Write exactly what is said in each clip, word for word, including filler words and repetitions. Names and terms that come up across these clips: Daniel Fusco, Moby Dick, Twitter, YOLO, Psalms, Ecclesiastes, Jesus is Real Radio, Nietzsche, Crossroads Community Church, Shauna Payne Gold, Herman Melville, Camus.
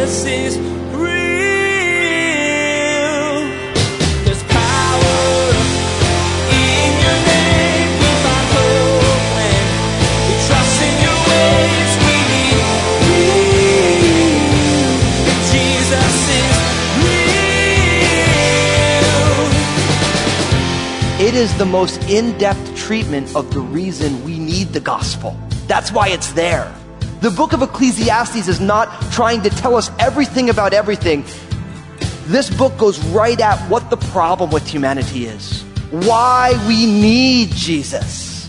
Jesus is real. There's power in your name. We find hope when we trust in your ways. We need real. Jesus is real. It is the most in-depth treatment of the reason we need the gospel. That's why it's there. The book of Ecclesiastes is not trying to tell us everything about everything. This book goes right at what the problem with humanity is. Why we need Jesus.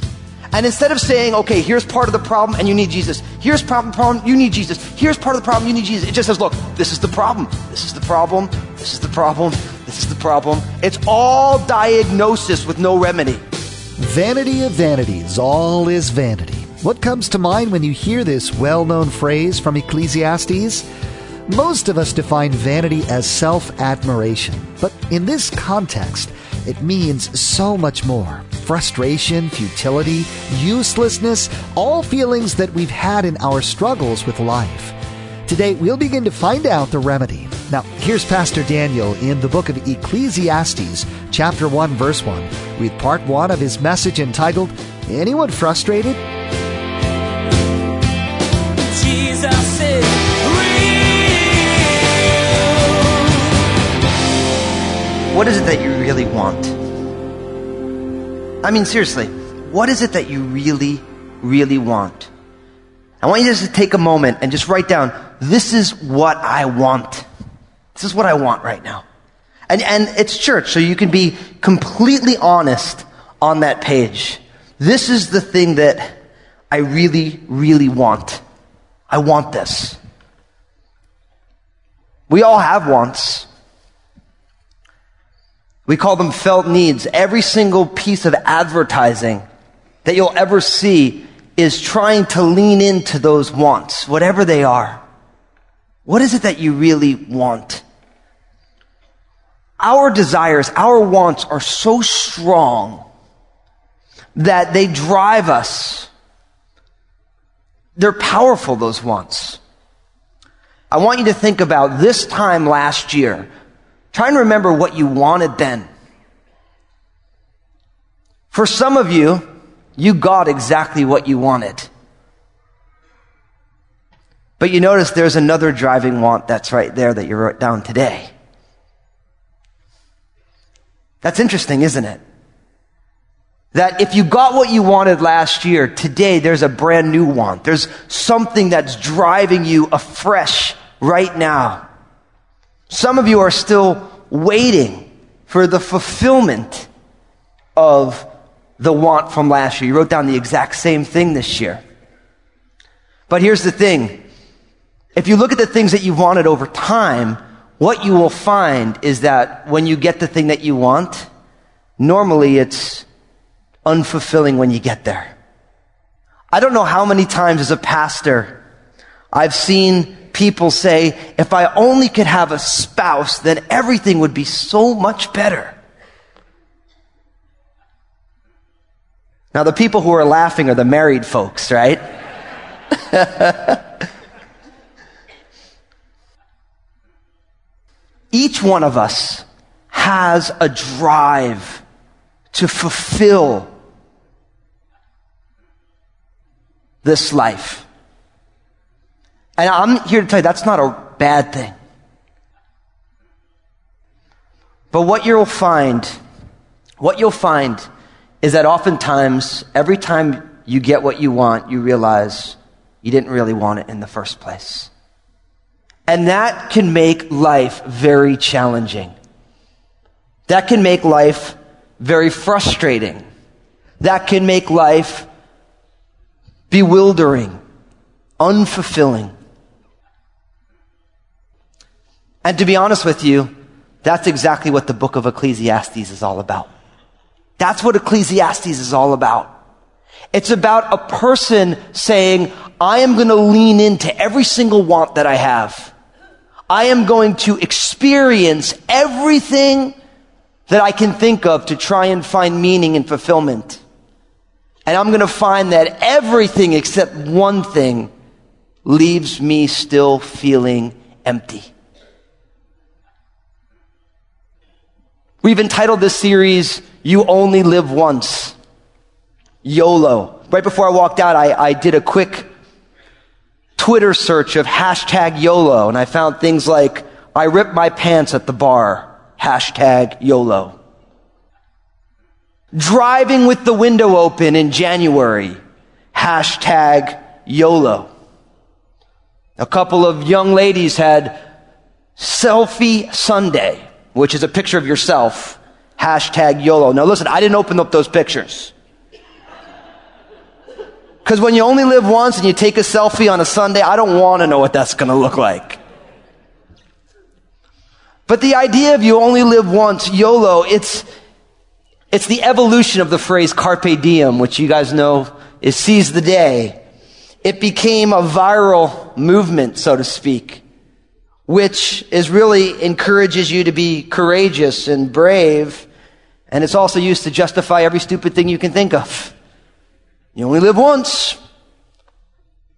And instead of saying, okay, here's part of the problem and you need Jesus. Here's part of the problem, you need Jesus. Here's part of the problem, you need Jesus. It just says, look, this is the problem. This is the problem. This is the problem. This is the problem. It's all diagnosis with no remedy. Vanity of vanities, all is vanity. What comes to mind when you hear this well-known phrase from Ecclesiastes? Most of us define vanity as self-admiration, but in this context, it means so much more. Frustration, futility, uselessness, all feelings that we've had in our struggles with life. Today, we'll begin to find out the remedy. Now, here's Pastor Daniel in the book of Ecclesiastes, chapter one, verse one, with part one of his message entitled, Anyone Frustrated? Jesus is real. What is it that you really want? I mean, seriously, what is it that you really, really want? I want you just to take a moment and just write down, this is what I want. This is what I want right now. And, and it's church, so you can be completely honest on that page. This is the thing that I really, really want. I want this. We all have wants. We call them felt needs. Every single piece of advertising that you'll ever see is trying to lean into those wants, whatever they are. What is it that you really want? Our desires, our wants are so strong that they drive us. They're powerful, those wants. I want you to think about this time last year. Try and remember what you wanted then. For some of you, you got exactly what you wanted. But you notice there's another driving want that's right there that you wrote down today. That's interesting, isn't it? That if you got what you wanted last year, today there's a brand new want. There's something that's driving you afresh right now. Some of you are still waiting for the fulfillment of the want from last year. You wrote down the exact same thing this year. But here's the thing. If you look at the things that you wanted over time, what you will find is that when you get the thing that you want, normally it's unfulfilling when you get there. I don't know how many times as a pastor I've seen people say, if I only could have a spouse, then everything would be so much better. Now, the people who are laughing are the married folks, right? Each one of us has a drive to fulfill this life. And I'm here to tell you, that's not a bad thing. But what you'll find, what you'll find is that oftentimes, every time you get what you want, you realize you didn't really want it in the first place. And that can make life very challenging. That can make life very frustrating. That can make life bewildering, unfulfilling. And to be honest with you, that's exactly what the book of Ecclesiastes is all about. That's what Ecclesiastes is all about. It's about a person saying, I am going to lean into every single want that I have. I am going to experience everything that I can think of to try and find meaning and fulfillment. And I'm going to find that everything except one thing leaves me still feeling empty. We've entitled this series, You Only Live Once, YOLO. Right before I walked out, I, I did a quick Twitter search of hashtag YOLO, and I found things like, I ripped my pants at the bar, hashtag YOLO. Driving with the window open in January, hashtag YOLO. A couple of young ladies had Selfie Sunday, which is a picture of yourself, hashtag YOLO. Now listen, I didn't open up those pictures. Because when you only live once and you take a selfie on a Sunday, I don't want to know what that's going to look like. But the idea of you only live once, YOLO, it's, it's the evolution of the phrase carpe diem, which you guys know is seize the day. It became a viral movement, so to speak, which is really encourages you to be courageous and brave. And it's also used to justify every stupid thing you can think of. You only live once.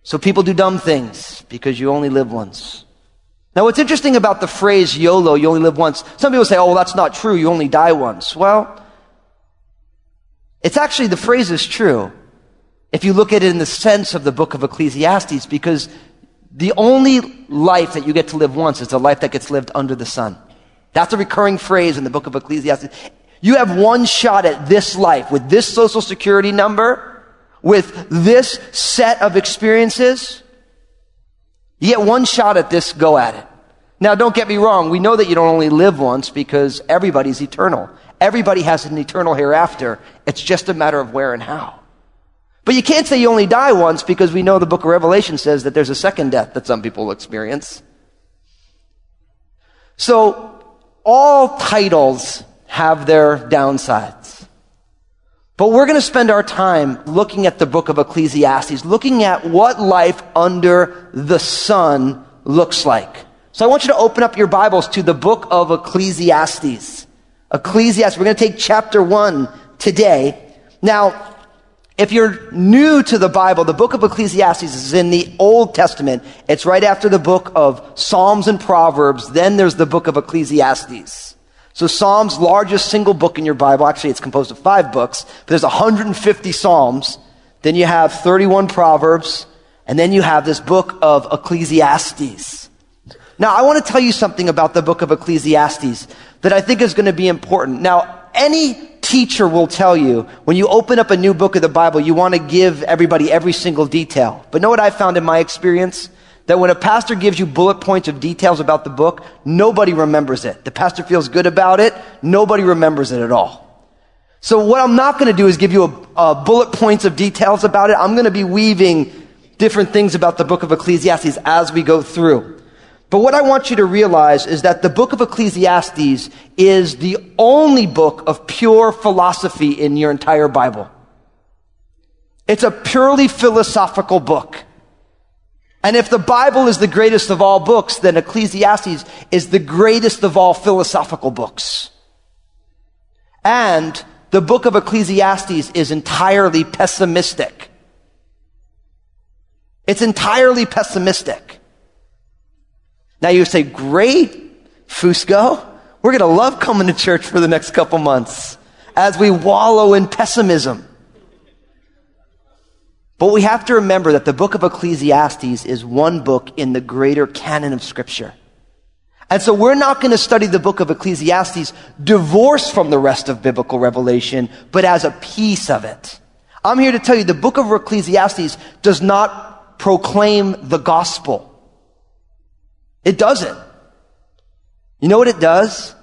So people do dumb things because you only live once. Now, what's interesting about the phrase YOLO, you only live once, some people say, oh, well, that's not true. You only die once. Well, it's actually, the phrase is true if you look at it in the sense of the book of Ecclesiastes, because the only life that you get to live once is the life that gets lived under the sun. That's a recurring phrase in the book of Ecclesiastes. You have one shot at this life with this social security number, with this set of experiences. You get one shot at this, go at it. Now, don't get me wrong. We know that you don't only live once because everybody's eternal. Everybody has an eternal hereafter. It's just a matter of where and how. But you can't say you only die once because we know the book of Revelation says that there's a second death that some people experience. So, all titles have their downsides. But we're going to spend our time looking at the book of Ecclesiastes, looking at what life under the sun looks like. So I want you to open up your Bibles to the book of Ecclesiastes. Ecclesiastes, we're going to take chapter one today. Now, if you're new to the Bible, the book of Ecclesiastes is in the Old Testament. It's right after the book of Psalms and Proverbs. Then there's the book of Ecclesiastes. So Psalms, largest single book in your Bible. Actually, it's composed of five books. But there's one hundred fifty Psalms. Then you have thirty-one Proverbs. And then you have this book of Ecclesiastes. Now, I want to tell you something about the book of Ecclesiastes that I think is going to be important. Now, any teacher will tell you, when you open up a new book of the Bible, you want to give everybody every single detail. But know what I found in my experience? That when a pastor gives you bullet points of details about the book, nobody remembers it. The pastor feels good about it. Nobody remembers it at all. So what I'm not going to do is give you a, a bullet points of details about it. I'm going to be weaving different things about the book of Ecclesiastes as we go through. But what I want you to realize is that the book of Ecclesiastes is the only book of pure philosophy in your entire Bible. It's a purely philosophical book. And if the Bible is the greatest of all books, then Ecclesiastes is the greatest of all philosophical books. And the book of Ecclesiastes is entirely pessimistic. It's entirely pessimistic. Now you say, great, Fusco. We're going to love coming to church for the next couple months as we wallow in pessimism. But we have to remember that the book of Ecclesiastes is one book in the greater canon of Scripture. And so we're not going to study the book of Ecclesiastes divorced from the rest of biblical revelation, but as a piece of it. I'm here to tell you the book of Ecclesiastes does not proclaim the gospel. It doesn't. You know what it does?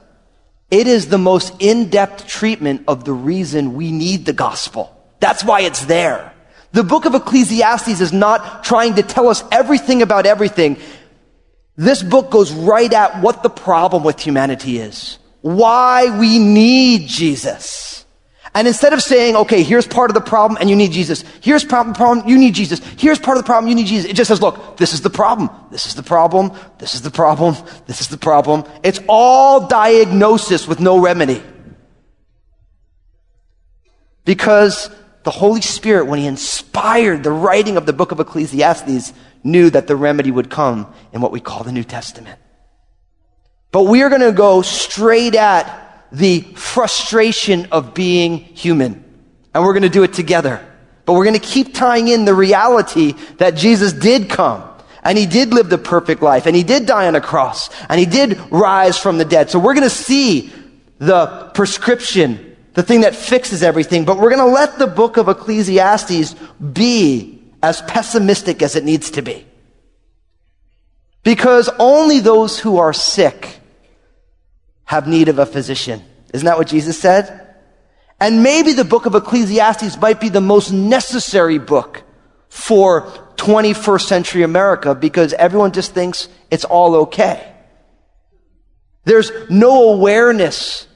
It is the most in-depth treatment of the reason we need the gospel. That's why it's there. The book of Ecclesiastes is not trying to tell us everything about everything. This book goes right at what the problem with humanity is. Why we need Jesus. And instead of saying, okay, here's part of the problem and you need Jesus. Here's problem, problem, you need Jesus. Here's part of the problem, you need Jesus. It just says, look, this is the problem. This is the problem. This is the problem. This is the problem. It's all diagnosis with no remedy. Because the Holy Spirit, when he inspired the writing of the book of Ecclesiastes, knew that the remedy would come in what we call the New Testament. But we are going to go straight at the frustration of being human. And we're going to do it together. But we're going to keep tying in the reality that Jesus did come. And he did live the perfect life. And he did die on a cross. And he did rise from the dead. So we're going to see the prescription, the thing that fixes everything. But we're going to let the book of Ecclesiastes be as pessimistic as it needs to be. Because only those who are sick have need of a physician. Isn't that what Jesus said? And maybe the book of Ecclesiastes might be the most necessary book for twenty-first century America, because everyone just thinks it's all okay. There's no awareness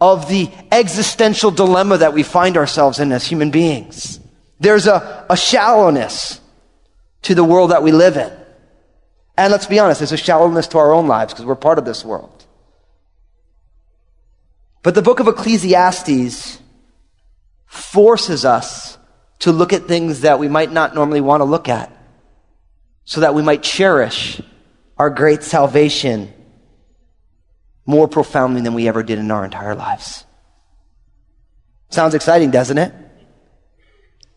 of the existential dilemma that we find ourselves in as human beings. There's a, a shallowness to the world that we live in. And let's be honest, there's a shallowness to our own lives because we're part of this world. But the book of Ecclesiastes forces us to look at things that we might not normally want to look at, so that we might cherish our great salvation more profoundly than we ever did in our entire lives. Sounds exciting, doesn't it?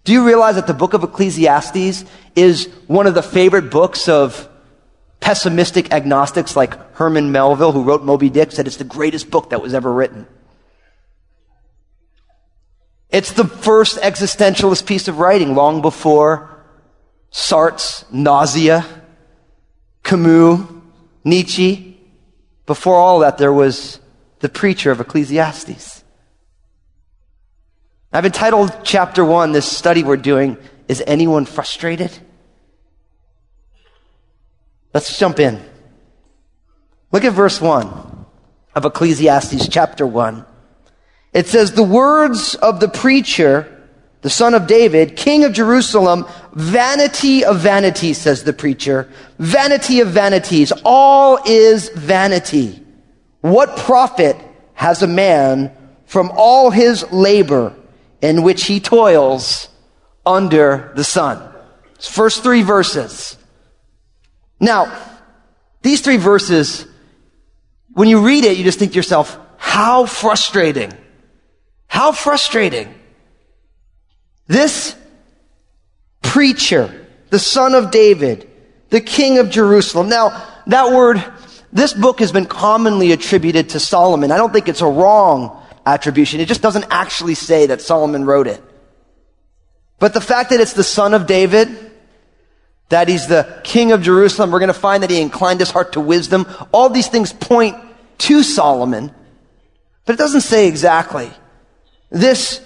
Do you realize that the book of Ecclesiastes is one of the favorite books of pessimistic agnostics like Herman Melville, who wrote Moby Dick, said it's the greatest book that was ever written. It's the first existentialist piece of writing, long before Sartre's Nausea, Camus, Nietzsche. Before all that, there was the preacher of Ecclesiastes. I've entitled chapter one, this study we're doing, Is Anyone Frustrated? Let's jump in. Look at verse one of Ecclesiastes chapter one. It says, "The words of the preacher, the son of David, king of Jerusalem, vanity of vanities, says the preacher, vanity of vanities, all is vanity. What profit has a man from all his labor in which he toils under the sun?" It's first three verses. Now, these three verses, when you read it, you just think to yourself, how frustrating. How frustrating. This preacher, the son of David, the king of Jerusalem. Now, that word, this book has been commonly attributed to Solomon. I don't think it's a wrong attribution. It just doesn't actually say that Solomon wrote it. But the fact that it's the son of David, that he's the king of Jerusalem, we're going to find that he inclined his heart to wisdom. All these things point to Solomon, but it doesn't say exactly. This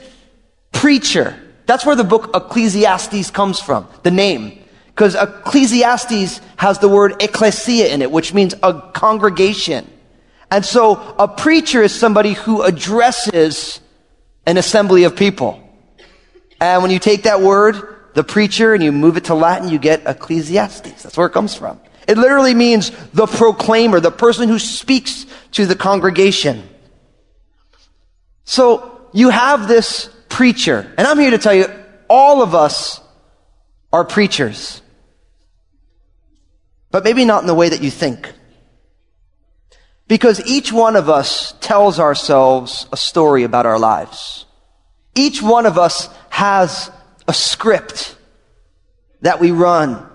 preacher, that's where the book Ecclesiastes comes from, the name. Because Ecclesiastes has the word ecclesia in it, which means a congregation. And so a preacher is somebody who addresses an assembly of people. And when you take that word, the preacher, and you move it to Latin, you get Ecclesiastes. That's where it comes from. It literally means the proclaimer, the person who speaks to the congregation. So you have this preacher, and I'm here to tell you, all of us are preachers. But maybe not in the way that you think. Because each one of us tells ourselves a story about our lives. Each one of us has a script that we run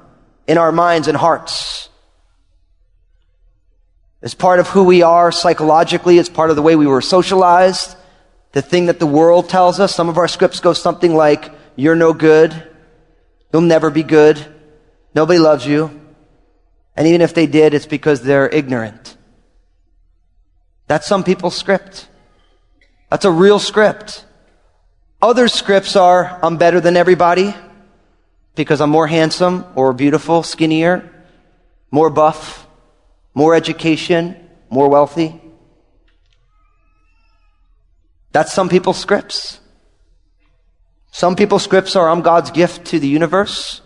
in our minds and hearts. It's part of who we are psychologically. It's part of the way we were socialized. The thing that the world tells us. Some of our scripts go something like, "You're no good. You'll never be good. Nobody loves you. And even if they did, it's because they're ignorant." That's some people's script. That's a real script. Other scripts are, I'm better than everybody because I'm more handsome or beautiful, skinnier, more buff, more education, more wealthy. That's some people's scripts. Some people's scripts are, I'm God's gift to the universe,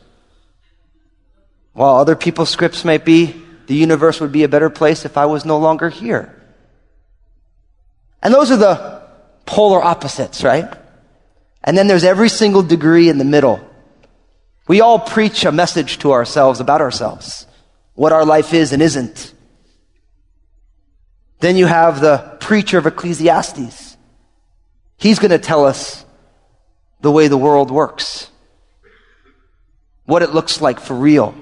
while other people's scripts might be, the universe would be a better place if I was no longer here. And those are the polar opposites, right? And then there's every single degree in the middle. We all preach a message to ourselves about ourselves, what our life is and isn't. Then you have the preacher of Ecclesiastes. He's going to tell us the way the world works, what it looks like for real.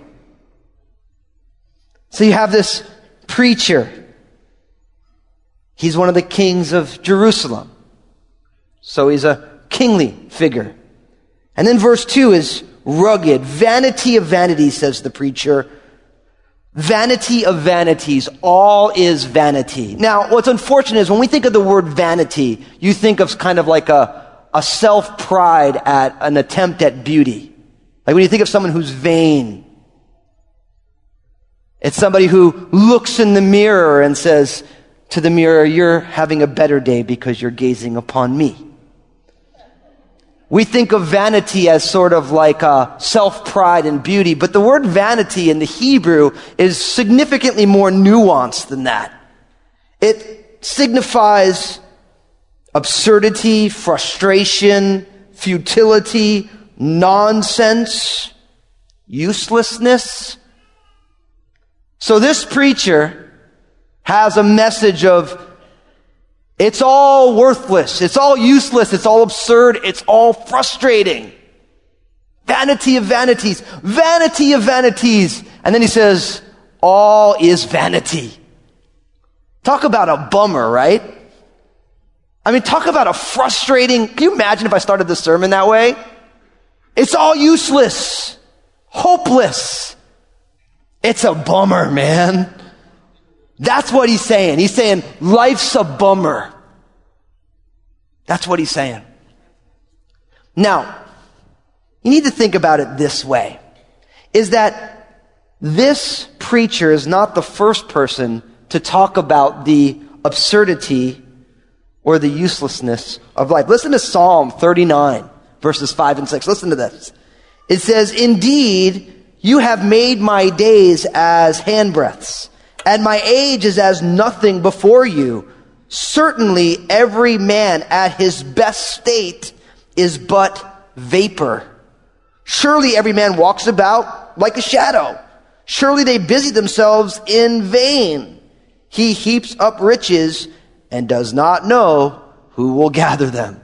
So you have this preacher. He's one of the kings of Jerusalem. So he's a kingly figure. And then verse two is rugged. Vanity of vanities, says the preacher. Vanity of vanities. All is vanity. Now, what's unfortunate is when we think of the word vanity, you think of kind of like a, a self-pride at an attempt at beauty. Like when you think of someone who's vain, it's somebody who looks in the mirror and says to the mirror, "You're having a better day because you're gazing upon me." We think of vanity as sort of like uh, self-pride and beauty, but the word vanity in the Hebrew is significantly more nuanced than that. It signifies absurdity, frustration, futility, nonsense, uselessness. So this preacher has a message of it's all worthless. It's all useless. It's all absurd. It's all frustrating. Vanity of vanities. Vanity of vanities. And then he says, all is vanity. Talk about a bummer, right? I mean, talk about a frustrating... Can you imagine if I started the sermon that way? It's all useless. Hopeless. It's a bummer, man. That's what he's saying. He's saying, life's a bummer. That's what he's saying. Now, you need to think about it this way, is that this preacher is not the first person to talk about the absurdity or the uselessness of life. Listen to Psalm thirty-nine, verses five and six. Listen to this. It says, "Indeed, you have made my days as handbreadths, and my age is as nothing before you. Certainly every man at his best state is but vapor. Surely every man walks about like a shadow. Surely they busy themselves in vain. He heaps up riches and does not know who will gather them."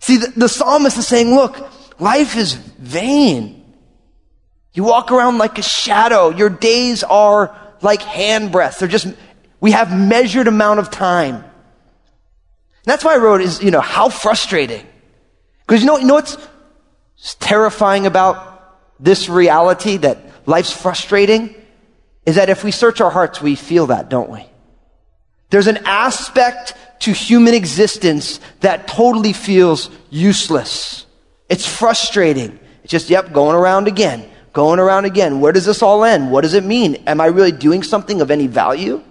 See, the, the psalmist is saying, look, life is vain. You walk around like a shadow. Your days are like handbreadths. They're just, we have measured amount of time. And that's why I wrote is, you know, how frustrating. Because you know, you know what's terrifying about this reality that life's frustrating? Is that if we search our hearts, we feel that, don't we? There's an aspect to human existence that totally feels useless. It's frustrating. It's just, yep, going around again. Going around again. Where does this all end? What does it mean? Am I really doing something of any value?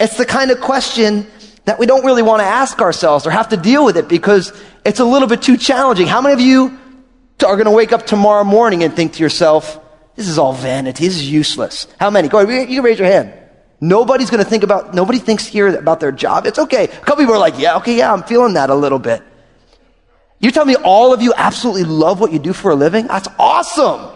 It's the kind of question that we don't really want to ask ourselves or have to deal with it because it's a little bit too challenging. How many of you are going to wake up tomorrow morning and think to yourself, this is all vanity, this is useless? How many? Go ahead, you can raise your hand. Nobody's going to think about, nobody thinks here about their job. It's okay. A couple people are like, yeah, okay, yeah, I'm feeling that a little bit. You're telling me all of you absolutely love what you do for a living? That's awesome.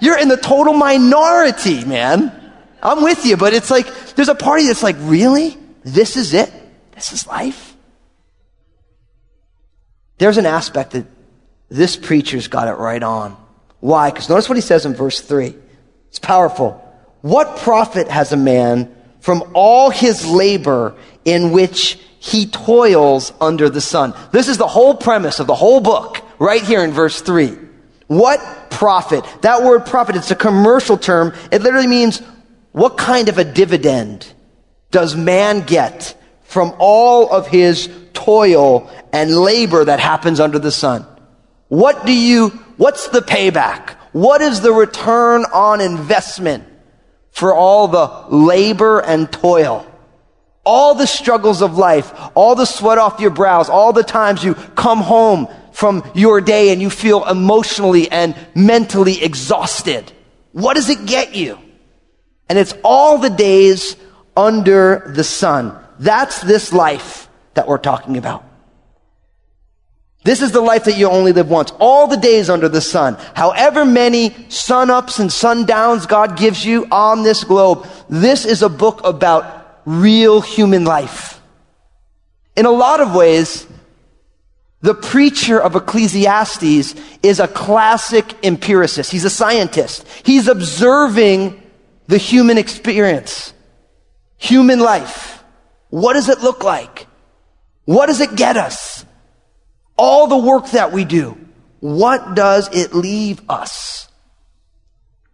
You're in the total minority, man. I'm with you, but it's like, there's a party that's like, really? This is it? This is life? There's an aspect that this preacher's got it right on. Why? Because notice what he says in verse three. It's powerful. "What profit has a man from all his labor in which he toils under the sun?" This is the whole premise of the whole book, right here in verse three. What profit? That word profit, it's a commercial term. It literally means, what kind of a dividend does man get from all of his toil and labor that happens under the sun? What do you, what's the payback? What is the return on investment for all the labor and toil? All the struggles of life, all the sweat off your brows, all the times you come home from your day and you feel emotionally and mentally exhausted. What does it get you? And it's all the days under the sun. That's this life. that we're talking about. This is the life that you only live once, all the days under the sun. However many sunups and sundowns God gives you on this globe, this is a book about real human life. In a lot of ways, the preacher of Ecclesiastes is a classic empiricist. He's a scientist. He's observing the human experience, human life. What does it look like? What does it get us? All the work that we do, what does it leave us?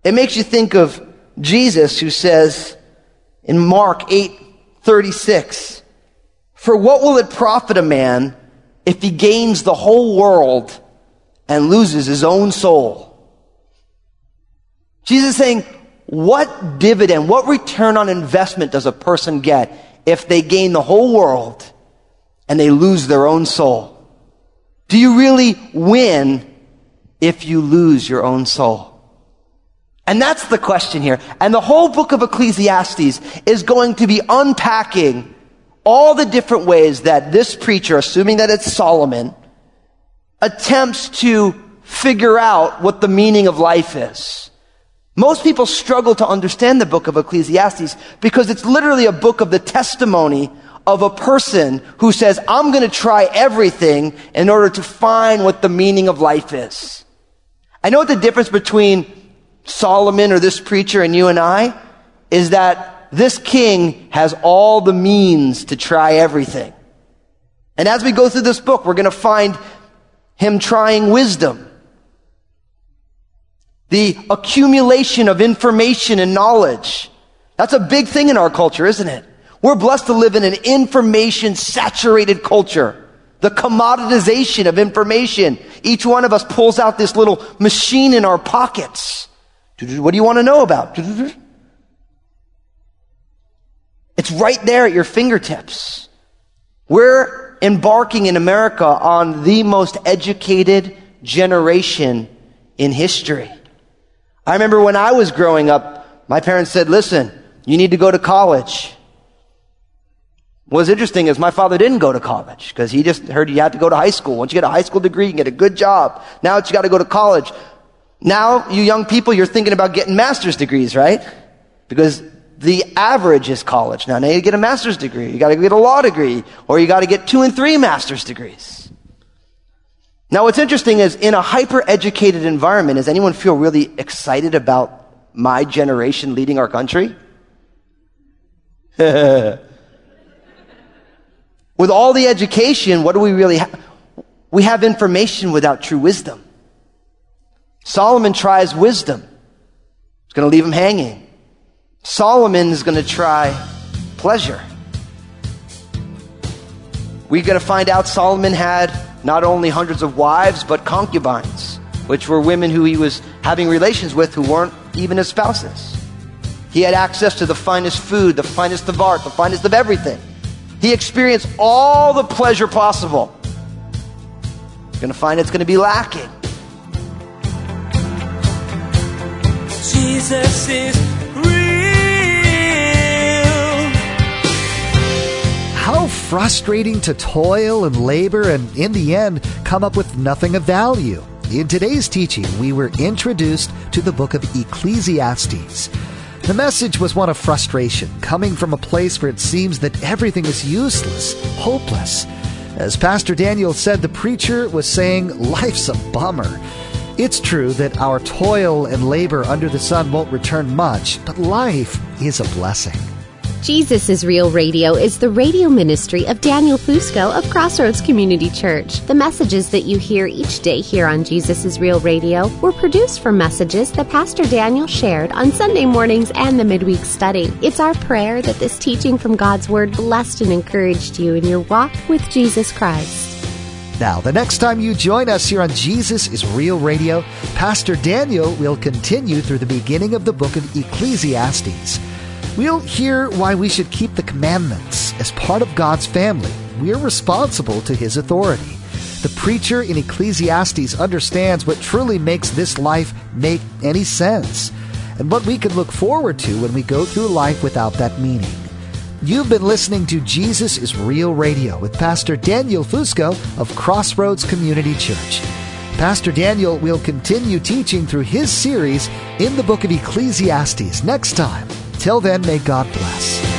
It makes you think of Jesus, who says in Mark eight thirty-six, "For what will it profit a man if he gains the whole world and loses his own soul?" Jesus is saying, what dividend, what return on investment does a person get if they gain the whole world and they lose their own soul? Do you really win if you lose your own soul? And that's the question here. And the whole book of Ecclesiastes is going to be unpacking all the different ways that this preacher, assuming that it's Solomon, attempts to figure out what the meaning of life is. Most people struggle to understand the book of Ecclesiastes because it's literally a book of the testimony of a person who says, I'm going to try everything in order to find what the meaning of life is. I know what the difference between Solomon or this preacher and you and I is that this king has all the means to try everything. And as we go through this book, we're going to find him trying wisdom, the accumulation of information and knowledge. That's a big thing in our culture, isn't it? We're blessed to live in an information-saturated culture. The commoditization of information. Each one of us pulls out this little machine in our pockets. What do you want to know about? It's right there at your fingertips. We're embarking in America on the most educated generation in history. I remember when I was growing up, my parents said, listen, you need to go to college. What's interesting is my father didn't go to college because he just heard you have to go to high school. Once you get a high school degree, you can get a good job. Now it's you got to go to college. Now, you young people, you're thinking about getting master's degrees, right? Because the average is college. Now, now you get a master's degree. You got to get a law degree, or you got to get two and three master's degrees. Now, what's interesting is in a hyper-educated environment, does anyone feel really excited about my generation leading our country? With all the education, what do we really have? We have information without true wisdom. Solomon tries wisdom. It's going to leave him hanging. Solomon is going to try pleasure. We're going to find out Solomon had not only hundreds of wives, but concubines, which were women who he was having relations with who weren't even his spouses. He had access to the finest food, the finest of art, the finest of everything. He experienced all the pleasure possible. You're going to find it's going to be lacking. Jesus is real. How frustrating to toil and labor and in the end come up with nothing of value. In today's teaching, we were introduced to the book of Ecclesiastes. The message was one of frustration, coming from a place where it seems that everything is useless, hopeless. As Pastor Daniel said, the preacher was saying, life's a bummer. It's true that our toil and labor under the sun won't return much, but life is a blessing. Jesus is Real Radio is the radio ministry of Daniel Fusco of Crossroads Community Church. The messages that you hear each day here on Jesus is Real Radio were produced from messages that Pastor Daniel shared on Sunday mornings and the midweek study. It's our prayer that this teaching from God's Word blessed and encouraged you in your walk with Jesus Christ. Now, the next time you join us here on Jesus is Real Radio, Pastor Daniel will continue through the beginning of the book of Ecclesiastes. We'll hear why we should keep the commandments. As part of God's family, we're responsible to His authority. The preacher in Ecclesiastes understands what truly makes this life make any sense, and what we can look forward to when we go through life without that meaning. You've been listening to Jesus is Real Radio with Pastor Daniel Fusco of Crossroads Community Church. Pastor Daniel will continue teaching through his series in the book of Ecclesiastes next time. Till then, may God bless.